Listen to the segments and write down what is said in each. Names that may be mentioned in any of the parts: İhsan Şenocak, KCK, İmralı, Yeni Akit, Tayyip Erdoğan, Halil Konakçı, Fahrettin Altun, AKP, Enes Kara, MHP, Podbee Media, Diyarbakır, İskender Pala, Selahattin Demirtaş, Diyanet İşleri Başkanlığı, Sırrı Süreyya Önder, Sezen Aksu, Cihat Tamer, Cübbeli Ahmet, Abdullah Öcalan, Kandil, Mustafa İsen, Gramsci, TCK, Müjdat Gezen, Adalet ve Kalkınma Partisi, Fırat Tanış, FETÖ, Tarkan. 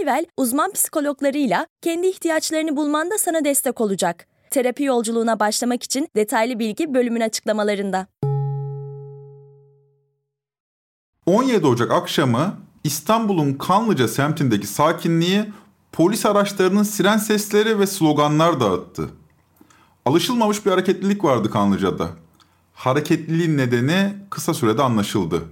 Hiwell, uzman psikologlarıyla kendi ihtiyaçlarını bulmanda sana destek olacak. Terapi yolculuğuna başlamak için detaylı bilgi bölümün açıklamalarında. 17 Ocak akşamı İstanbul'un Kanlıca semtindeki sakinliği polis araçlarının siren sesleri ve sloganlar dağıttı. Alışılmamış bir hareketlilik vardı Kanlıca'da. Hareketliliğin nedeni kısa sürede anlaşıldı.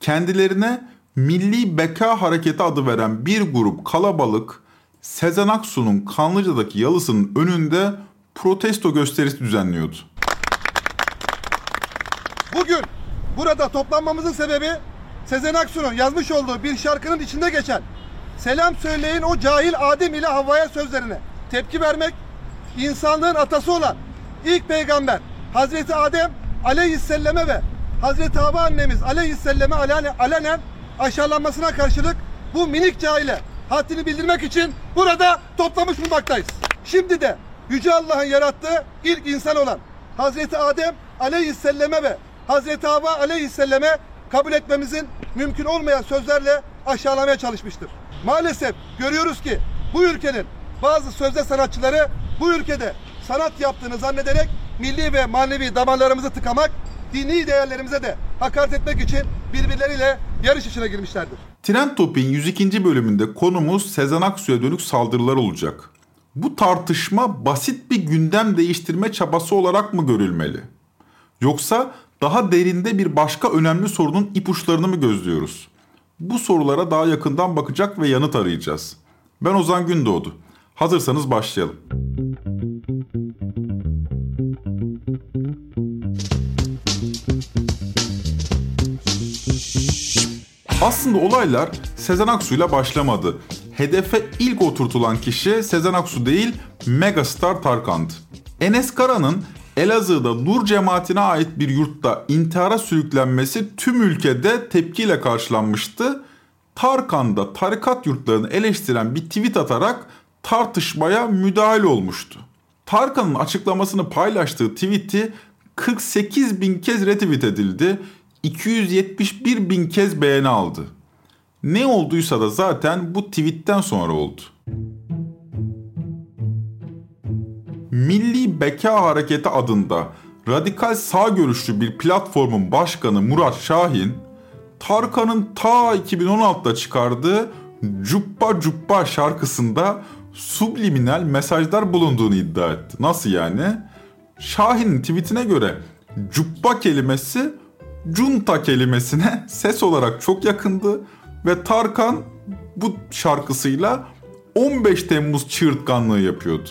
Kendilerine Milli Beka Hareketi adı veren bir grup kalabalık, Sezen Aksu'nun Kanlıca'daki yalısının önünde protesto gösterisi düzenliyordu. Bugün burada toplanmamızın sebebi Sezen Aksu'nun yazmış olduğu bir şarkının içinde geçen "Selam söyleyin o cahil Adem ile Havva'ya" sözlerine tepki vermek, insanlığın atası olan ilk peygamber Hazreti Adem aleyhisselame ve Hazreti Havva annemiz aleyhisselame alenen aşağılanmasına karşılık bu minik cahile haddini bildirmek için burada toplamış bulunmaktayız. Şimdi de Yüce Allah'ın yarattığı ilk insan olan Hazreti Adem aleyhisselame ve Hazreti Havva aleyhisselame kabul etmemizin mümkün olmayan sözlerle aşağılamaya çalışmıştır. Maalesef görüyoruz ki bu ülkenin bazı sözde sanatçıları bu ülkede sanat yaptığını zannederek milli ve manevi damarlarımızı tıkamak, dini değerlerimize de hakaret etmek için birbirleriyle yarış içine girmişlerdir. Trend Topic'in 102. bölümünde konumuz Sezen Aksu'ya dönük saldırılar olacak. Bu tartışma basit bir gündem değiştirme çabası olarak mı görülmeli? Yoksa daha derinde bir başka önemli sorunun ipuçlarını mı gözlüyoruz? Bu sorulara daha yakından bakacak ve yanıt arayacağız. Ben Ozan Gündoğdu. Hazırsanız başlayalım. Aslında olaylar Sezen Aksu'yla başlamadı. Hedefe ilk oturtulan kişi Sezen Aksu değil, megastar Tarkan'dı. Enes Kara'nın Elazığ'da Nur cemaatine ait bir yurtta intihara sürüklenmesi tüm ülkede tepkiyle karşılanmıştı. Tarkan da tarikat yurtlarını eleştiren bir tweet atarak tartışmaya müdahil olmuştu. Tarkan'ın açıklamasını paylaştığı tweet'i 48.000 kez retweet edildi, 271.000 kez beğeni aldı. Ne olduysa da zaten bu tweetten sonra oldu. Milli Beka Hareketi adında radikal sağ görüşlü bir platformun başkanı Murat Şahin, Tarkan'ın ta 2016'da çıkardığı "Cuppa Cuppa" şarkısında subliminal mesajlar bulunduğunu iddia etti. Nasıl yani? Şahin'in tweetine göre "cuppa" kelimesi "cunta" kelimesine ses olarak çok yakındı ve Tarkan bu şarkısıyla 15 Temmuz çığırtkanlığı yapıyordu.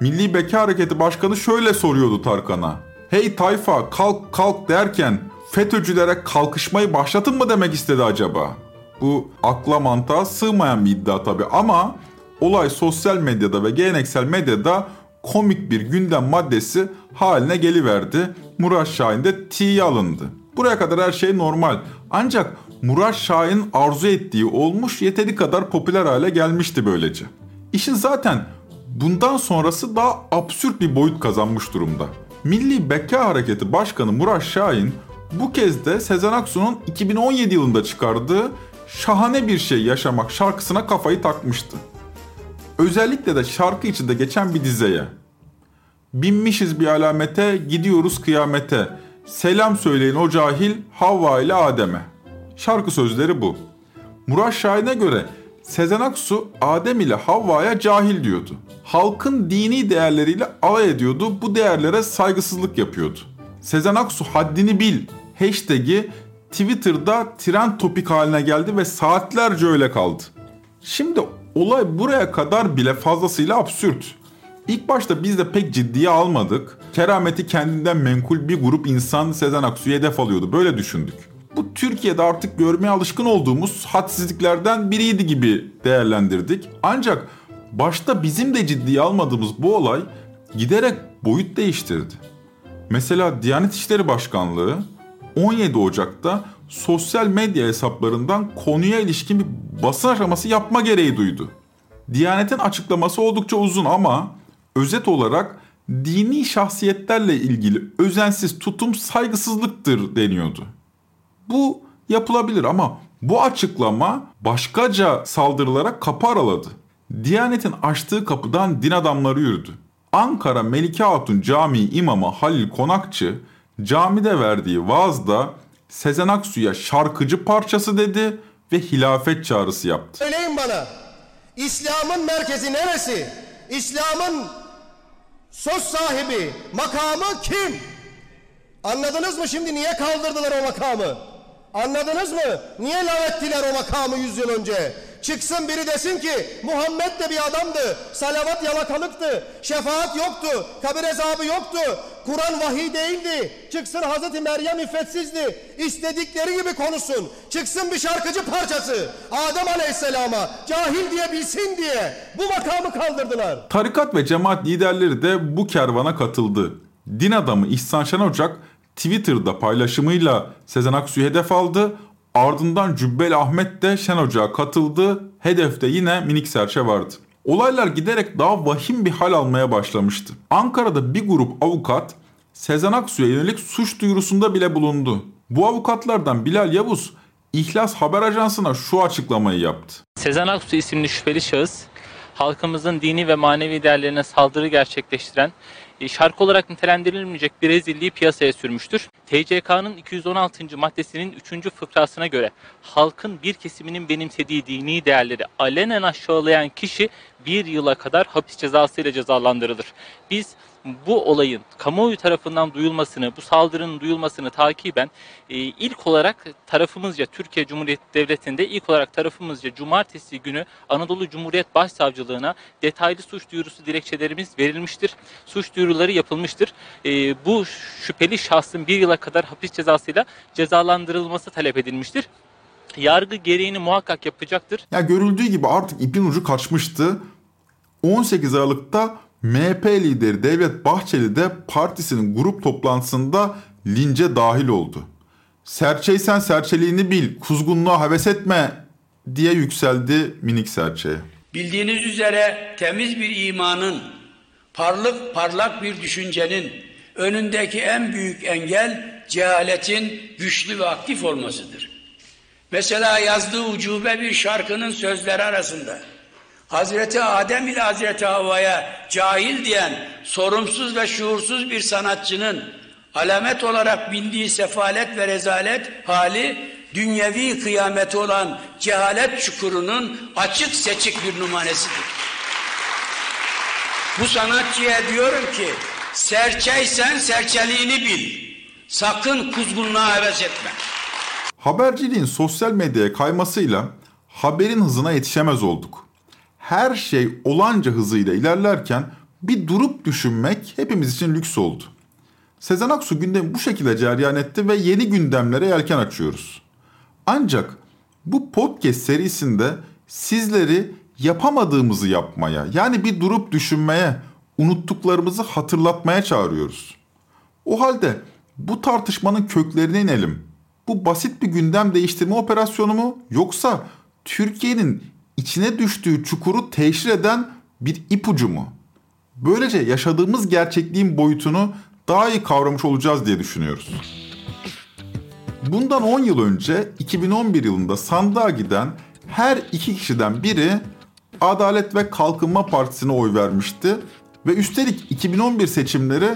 Milli Beka Hareketi Başkanı şöyle soruyordu Tarkan'a: "Hey tayfa, kalk kalk" derken FETÖ'cülere kalkışmayı başlatın mı demek istedi acaba? Bu akla mantığa sığmayan bir iddia tabii ama olay sosyal medyada ve geleneksel medyada komik bir gündem maddesi haline geliverdi. Murat Şahin de tiye alındı. Buraya kadar her şey normal. Ancak Murat Şahin'in arzu ettiği olmuş, yeteri kadar popüler hale gelmişti böylece. İşin zaten bundan sonrası daha absürt bir boyut kazanmış durumda. Milli Beka Hareketi Başkanı Murat Şahin bu kez de Sezen Aksu'nun 2017 yılında çıkardığı "Şahane Bir Şey Yaşamak" şarkısına kafayı takmıştı. Özellikle de şarkı içinde geçen bir dizeye. "Binmişiz bir alamete, gidiyoruz kıyamete. Selam söyleyin o cahil Havva ile Adem'e." Şarkı sözleri bu. Murat Şahin'e göre Sezen Aksu Adem ile Havva'ya cahil diyordu. Halkın dini değerleriyle alay ediyordu, bu değerlere saygısızlık yapıyordu. Sezen Aksu haddini bil hashtag'i Twitter'da trend topik haline geldi ve saatlerce öyle kaldı. Şimdi olay buraya kadar bile fazlasıyla absürt. İlk başta biz de pek ciddiye almadık. Kerameti kendinden menkul bir grup insan Sezen Aksu'ya hedef alıyordu, böyle düşündük. Bu Türkiye'de artık görmeye alışkın olduğumuz hadsizliklerden biriydi gibi değerlendirdik. Ancak başta bizim de ciddiye almadığımız bu olay giderek boyut değiştirdi. Mesela Diyanet İşleri Başkanlığı 17 Ocak'ta sosyal medya hesaplarından konuya ilişkin bir basın açıklaması yapma gereği duydu. Diyanet'in açıklaması oldukça uzun ama özet olarak dini şahsiyetlerle ilgili özensiz tutum saygısızlıktır deniyordu. Bu yapılabilir ama bu açıklama başkaca saldırılara kapı araladı. Diyanet'in açtığı kapıdan din adamları yürüdü. Ankara Melike Hatun Camii imamı Halil Konakçı camide verdiği vaazda Sezen Aksu'ya şarkıcı parçası dedi ve hilafet çağrısı yaptı. Söyleyin bana, İslam'ın merkezi neresi? İslam'ın söz sahibi, makamı kim? Anladınız mı şimdi niye kaldırdılar o makamı? Anladınız mı? Niye lanettiler o makamı 100 yıl önce? Çıksın biri desin ki Muhammed de bir adamdı, salavat yalakalıktı, şefaat yoktu, kabir azabı yoktu, Kur'an vahiy değildi. Çıksın Hazreti Meryem iffetsizdi, istedikleri gibi konuşsun. Çıksın bir şarkıcı parçası, Adem Aleyhisselam'a cahil diye bilsin diye bu makamı kaldırdılar. Tarikat ve cemaat liderleri de bu kervana katıldı. Din adamı İhsan Şenocak Twitter'da paylaşımıyla Sezen Aksu'yu hedef aldı. Ardından Cübbeli Ahmet de Şenocak'a katıldı. Hedefte yine minik serçe vardı. Olaylar giderek daha vahim bir hal almaya başlamıştı. Ankara'da bir grup avukat Sezen Aksu'ya yönelik suç duyurusunda bile bulundu. Bu avukatlardan Bilal Yavuz İhlas Haber Ajansı'na şu açıklamayı yaptı. Sezen Aksu isimli şüpheli şahıs halkımızın dini ve manevi değerlerine saldırı gerçekleştiren şarkı olarak nitelendirilmeyecek bir rezilliği piyasaya sürmüştür. TCK'nın 216. maddesinin 3. fıkrasına göre halkın bir kesiminin benimsediği dini değerleri alenen aşağılayan kişi bir yıla kadar hapis cezası ile cezalandırılır. Biz bu olayın kamuoyu tarafından duyulmasını, bu saldırının duyulmasını takiben ilk olarak tarafımızca Türkiye Cumhuriyeti Devleti'nde cumartesi günü Anadolu Cumhuriyet Başsavcılığına detaylı suç duyurusu dilekçelerimiz verilmiştir. Suç duyuruları yapılmıştır. Bu şüpheli şahsın bir yıla kadar hapis cezasıyla cezalandırılması talep edilmiştir. Yargı gereğini muhakkak yapacaktır. Ya görüldüğü gibi artık ipin ucu kaçmıştı. 18 Aralık'ta MHP lideri Devlet Bahçeli de partisinin grup toplantısında lince dahil oldu. Serçeysen serçeliğini bil, kuzgunluğa heves etme diye yükseldi minik serçeye. Bildiğiniz üzere temiz bir imanın, parlak bir düşüncenin önündeki en büyük engel cehaletin güçlü ve aktif olmasıdır. Mesela yazdığı ucube bir şarkının sözleri arasında Hazreti Adem ile Hazreti Havva'ya cahil diyen sorumsuz ve şuursuz bir sanatçının alamet olarak bildiği sefalet ve rezalet hali dünyevi kıyameti olan cehalet çukurunun açık seçik bir numunesidir. Bu sanatçıya diyorum ki serçeysen serçeliğini bil, sakın kuzgunluğa heves etme. Haberciliğin sosyal medyaya kaymasıyla haberin hızına yetişemez olduk. Her şey olanca hızıyla ilerlerken bir durup düşünmek hepimiz için lüks oldu. Sezen Aksu gündemi bu şekilde cereyan etti ve yeni gündemlere yelken açıyoruz. Ancak bu podcast serisinde sizleri yapamadığımızı yapmaya, yani bir durup düşünmeye, unuttuklarımızı hatırlatmaya çağırıyoruz. O halde bu tartışmanın köklerine inelim. Bu basit bir gündem değiştirme operasyonu mu, yoksa Türkiye'nin İçine düştüğü çukuru teşhir eden bir ipucu mu? Böylece yaşadığımız gerçekliğin boyutunu daha iyi kavramış olacağız diye düşünüyoruz. Bundan 10 yıl önce 2011 yılında sandığa giden her iki kişiden biri Adalet ve Kalkınma Partisi'ne oy vermişti ve üstelik 2011 seçimleri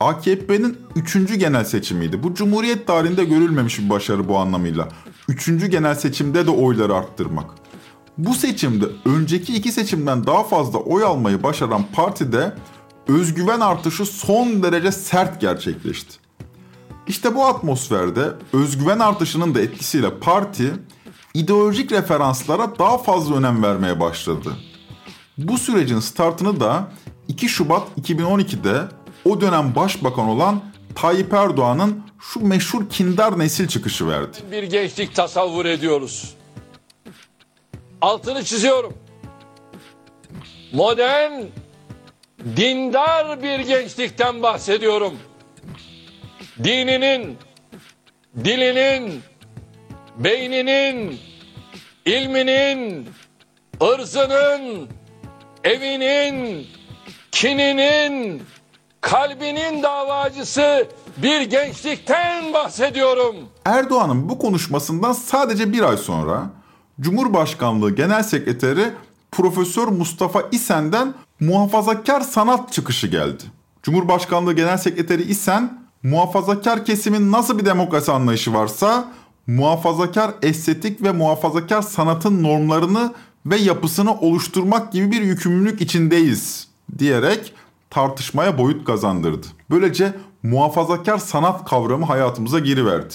AKP'nin 3. genel seçimiydi. Bu Cumhuriyet tarihinde görülmemiş bir başarı bu anlamıyla. 3. genel seçimde de oyları arttırmak. Bu seçimde önceki iki seçimden daha fazla oy almayı başaran partide özgüven artışı son derece sert gerçekleşti. İşte bu atmosferde özgüven artışının da etkisiyle parti ideolojik referanslara daha fazla önem vermeye başladı. Bu sürecin startını da 2 Şubat 2012'de o dönem başbakan olan Tayyip Erdoğan'ın şu meşhur kindar nesil çıkışı verdi. Bir gençlik tasavvur ediyoruz. Altını çiziyorum. modern, dindar bir gençlikten bahsediyorum. Dininin, dilinin, beyninin, ilminin, ırzının, evinin, kininin, kalbinin davacısı bir gençlikten bahsediyorum. Erdoğan'ın bu konuşmasından sadece bir ay sonra Cumhurbaşkanlığı Genel Sekreteri Profesör Mustafa İsen'den muhafazakar sanat çıkışı geldi. Cumhurbaşkanlığı Genel Sekreteri İsen, muhafazakar kesimin nasıl bir demokrasi anlayışı varsa muhafazakar estetik ve muhafazakar sanatın normlarını ve yapısını oluşturmak gibi bir yükümlülük içindeyiz diyerek tartışmaya boyut kazandırdı. Böylece muhafazakar sanat kavramı hayatımıza giriverdi.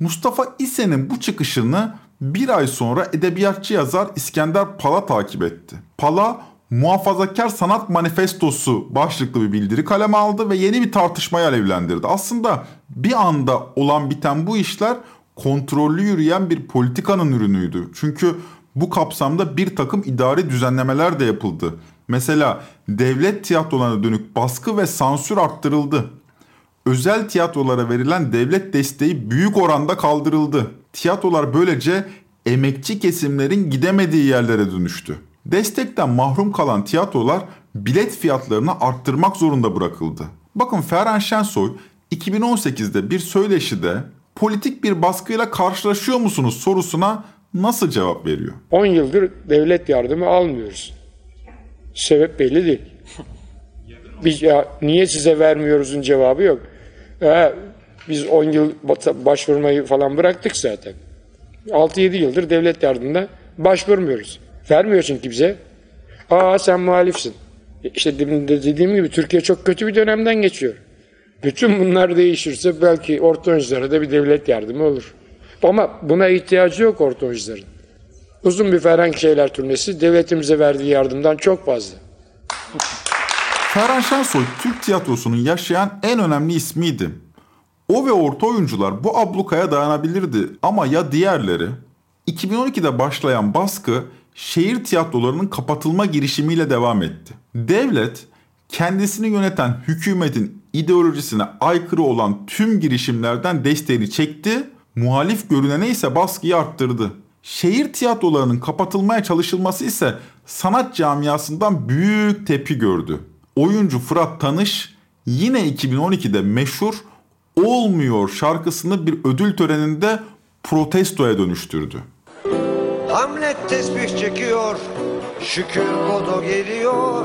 Mustafa İsen'in bu çıkışını bir ay sonra edebiyatçı yazar İskender Pala takip etti. Pala, Muhafazakar Sanat Manifestosu başlıklı bir bildiri kaleme aldı ve yeni bir tartışmayı alevlendirdi. Aslında bir anda olan biten bu işler kontrollü yürüyen bir politikanın ürünüydü. Çünkü bu kapsamda bir takım idari düzenlemeler de yapıldı. Mesela devlet tiyatrolarına dönük baskı ve sansür arttırıldı. Özel tiyatrolara verilen devlet desteği büyük oranda kaldırıldı. Tiyatrolar böylece emekçi kesimlerin gidemediği yerlere dönüştü. Destekten mahrum kalan tiyatrolar bilet fiyatlarını arttırmak zorunda bırakıldı. Bakın Ferhan Şensoy 2018'de bir söyleşide politik bir baskıyla karşılaşıyor musunuz sorusuna nasıl cevap veriyor? 10 yıldır devlet yardımı almıyoruz. Sebep belli değil. Biz ya niye size vermiyoruzun cevabı yok. Biz 10 yıl başvurmayı falan bıraktık zaten. 6-7 yıldır devlet yardımına başvurmuyoruz. Vermiyor çünkü bize. Sen muhalifsin. İşte dediğim gibi Türkiye çok kötü bir dönemden geçiyor. Bütün bunlar değişirse belki ortoncılara da bir devlet yardımı olur. Ama buna ihtiyacı yok ortoncıların. Uzun bir Ferhank Şeyler turnesi devletimize verdiği yardımdan çok fazla. Ferhan Şensoy Türk tiyatrosunun yaşayan en önemli ismiydi. O ve orta oyuncular bu ablukaya dayanabilirdi ama ya diğerleri? 2012'de başlayan baskı şehir tiyatrolarının kapatılma girişimiyle devam etti. Devlet kendisini yöneten hükümetin ideolojisine aykırı olan tüm girişimlerden desteğini çekti, muhalif görünene ise baskıyı arttırdı. Şehir tiyatrolarının kapatılmaya çalışılması ise sanat camiasından büyük tepki gördü. Oyuncu Fırat Tanış yine 2012'de meşhur Olmuyor şarkısını bir ödül töreninde protestoya dönüştürdü. Hamlet tesbih çekiyor, şükür Godo geliyor.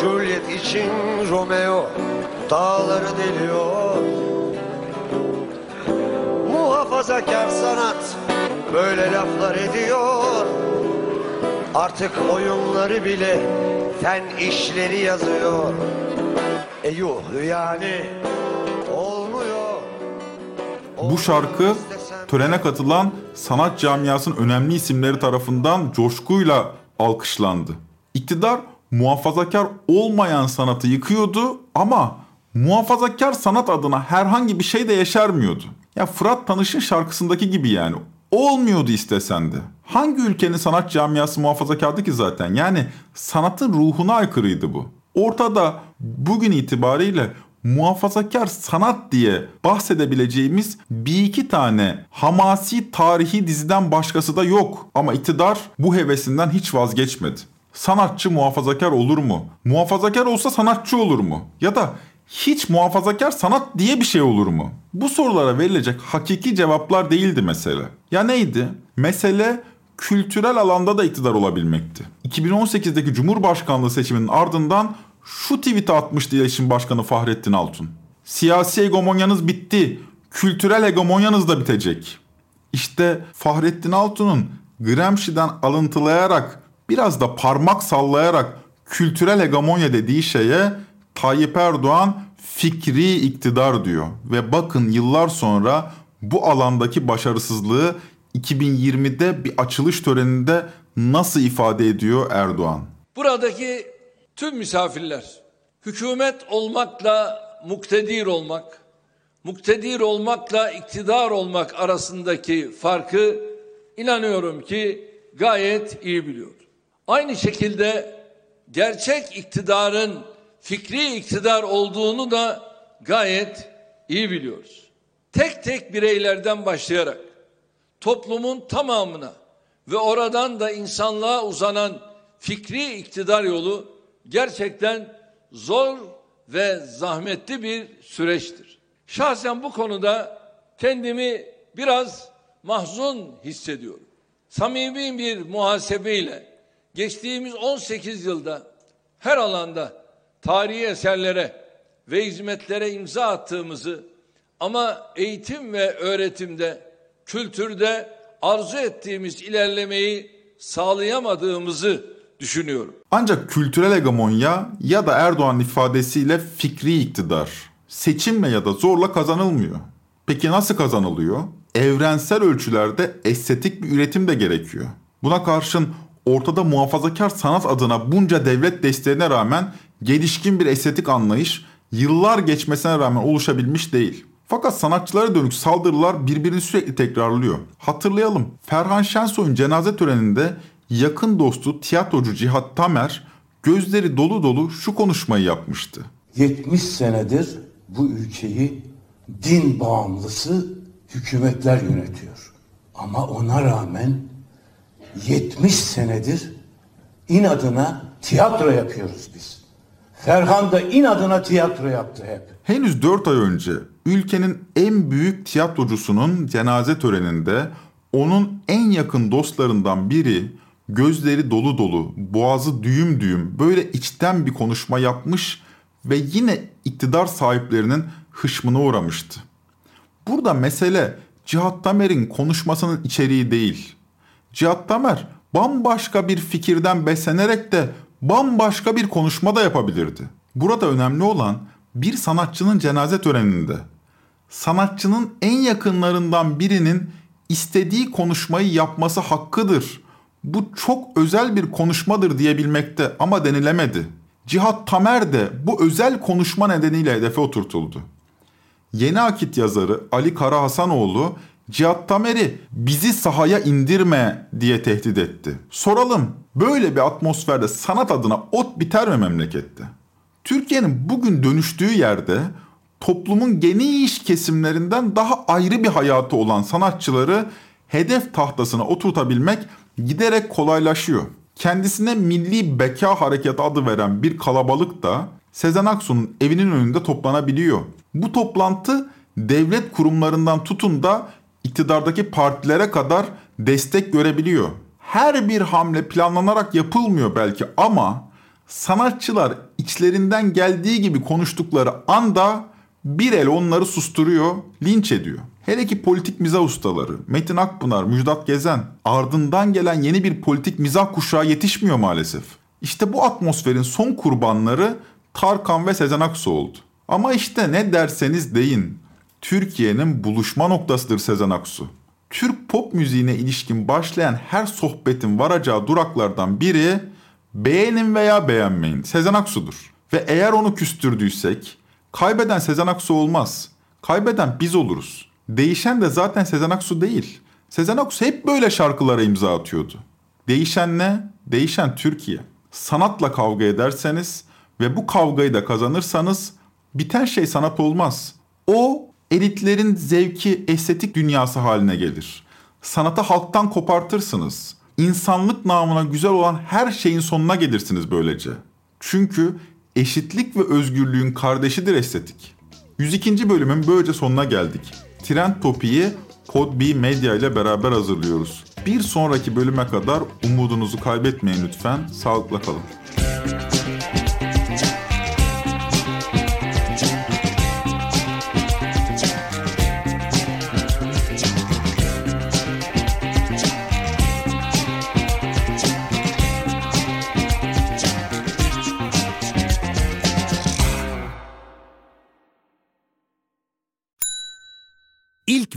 Juliet için Romeo dağları deliyor. Muhafazakar sanat böyle laflar ediyor. Artık oyunları bile fen işleri yazıyor. Eyvah yani olmuyor. Bu şarkı törene katılan sanat camiasının önemli isimleri tarafından coşkuyla alkışlandı. İktidar muhafazakar olmayan sanatı yıkıyordu ama muhafazakar sanat adına herhangi bir şey de yeşermiyordu. Ya Fırat Tanış'ın şarkısındaki gibi yani. Olmuyordu istesen de. Hangi ülkenin sanat camiası muhafazakardı ki zaten? Yani sanatın ruhuna aykırıydı bu. Ortada bugün itibariyle muhafazakar sanat diye bahsedebileceğimiz bir iki tane hamasi tarihi diziden başkası da yok. Ama iktidar bu hevesinden hiç vazgeçmedi. sanatçı muhafazakar olur mu? Muhafazakar olsa sanatçı olur mu? Ya da hiç muhafazakar sanat diye bir şey olur mu? Bu sorulara verilecek hakiki cevaplar değildi mesele. Ya neydi? Mesele kültürel alanda da iktidar olabilmekti. 2018'deki Cumhurbaşkanlığı seçiminin ardından şu tweet'i atmıştı İletişim Başkanı Fahrettin Altun. Siyasi hegemonyanız bitti, kültürel hegemonyanız da bitecek. İşte Fahrettin Altun'un Gramsci'den alıntılayarak, biraz da parmak sallayarak kültürel hegemonya dediği şeye Tayyip Erdoğan fikri iktidar diyor. Ve bakın yıllar sonra bu alandaki başarısızlığı 2020'de bir açılış töreninde nasıl ifade ediyor Erdoğan? Buradaki tüm misafirler hükümet olmakla muktedir olmak, muktedir olmakla iktidar olmak arasındaki farkı inanıyorum ki gayet iyi biliyor. Aynı şekilde gerçek iktidarın fikri iktidar olduğunu da gayet iyi biliyoruz. Tek tek bireylerden başlayarak toplumun tamamına ve oradan da insanlığa uzanan fikri iktidar yolu gerçekten zor ve zahmetli bir süreçtir. Şahsen bu konuda kendimi biraz mahzun hissediyorum. Samimi bir muhasebeyle geçtiğimiz 18 yılda her alanda tarihi eserlere ve hizmetlere imza attığımızı ama eğitim ve öğretimde, kültürde arzu ettiğimiz ilerlemeyi sağlayamadığımızı düşünüyorum. Ancak kültürel hegemonya ya da Erdoğan'ın ifadesiyle fikri iktidar seçimle ya da zorla kazanılmıyor. Peki nasıl kazanılıyor? Evrensel ölçülerde estetik bir üretim de gerekiyor. Buna karşın ortada muhafazakar sanat adına bunca devlet desteğine rağmen gelişkin bir estetik anlayış yıllar geçmesine rağmen oluşabilmiş değil. Fakat sanatçılara dönük saldırılar birbirini sürekli tekrarlıyor. Hatırlayalım, Ferhan Şensoy'un cenaze töreninde yakın dostu tiyatrocu Cihat Tamer gözleri dolu dolu şu konuşmayı yapmıştı. 70 senedir bu ülkeyi din bağımlısı hükümetler yönetiyor. Ama ona rağmen 70 senedir inadına tiyatro yapıyoruz biz. Ferhan da inadına tiyatro yaptı hep. Henüz 4 ay önce ülkenin en büyük tiyatrocusunun cenaze töreninde onun en yakın dostlarından biri gözleri dolu dolu, boğazı düğüm düğüm böyle içten bir konuşma yapmış ve yine iktidar sahiplerinin hışmına uğramıştı. Burada mesele Cihat Tamer'in konuşmasının içeriği değil. Cihat Tamer bambaşka bir fikirden beslenerek de bambaşka bir konuşma da yapabilirdi. Burada önemli olan bir sanatçının cenaze töreninde sanatçının en yakınlarından birinin istediği konuşmayı yapması hakkıdır. Bu çok özel bir konuşmadır diyebilmekte ama denilemedi. Cihat Tamer de bu özel konuşma nedeniyle hedefe oturtuldu. Yeni Akit yazarı Ali Karahasanoğlu Cihat Tamer'i bizi sahaya indirme diye tehdit etti. Soralım, böyle bir atmosferde sanat adına ot biter mi memlekette? Türkiye'nin bugün dönüştüğü yerde toplumun geniş kesimlerinden daha ayrı bir hayatı olan sanatçıları hedef tahtasına oturtabilmek giderek kolaylaşıyor. Kendisine Milli Beka Hareketi adı veren bir kalabalık da Sezen Aksu'nun evinin önünde toplanabiliyor. Bu toplantı devlet kurumlarından tutun da iktidardaki partilere kadar destek görebiliyor. Her bir hamle planlanarak yapılmıyor belki ama sanatçılar içlerinden geldiği gibi konuştukları anda bir el onları susturuyor, linç ediyor. Hele ki politik mizah ustaları Metin Akpınar, Müjdat Gezen ardından gelen yeni bir politik mizah kuşağı yetişmiyor maalesef. İşte bu atmosferin son kurbanları Tarkan ve Sezen Aksu oldu. Ama işte ne derseniz deyin, Türkiye'nin buluşma noktasıdır Sezen Aksu. Türk pop müziğine ilişkin başlayan her sohbetin varacağı duraklardan biri beğenin veya beğenmeyin Sezen Aksu'dur. Ve eğer onu küstürdüysek kaybeden Sezen Aksu olmaz. Kaybeden biz oluruz. Değişen de zaten Sezen Aksu değil. Sezen Aksu hep böyle şarkılara imza atıyordu. Değişen ne? Değişen Türkiye. Sanatla kavga ederseniz ve bu kavgayı da kazanırsanız biten şey sanat olmaz. O elitlerin zevki, estetik dünyası haline gelir. Sanatı halktan kopartırsınız. insanlık namına güzel olan her şeyin sonuna gelirsiniz böylece. Çünkü eşitlik ve özgürlüğün kardeşidir estetik. 102. bölümün böylece sonuna geldik. Trend Topic'i Podbee Media ile beraber hazırlıyoruz. Bir sonraki bölüme kadar umudunuzu kaybetmeyin lütfen. Sağlıkla kalın. İlk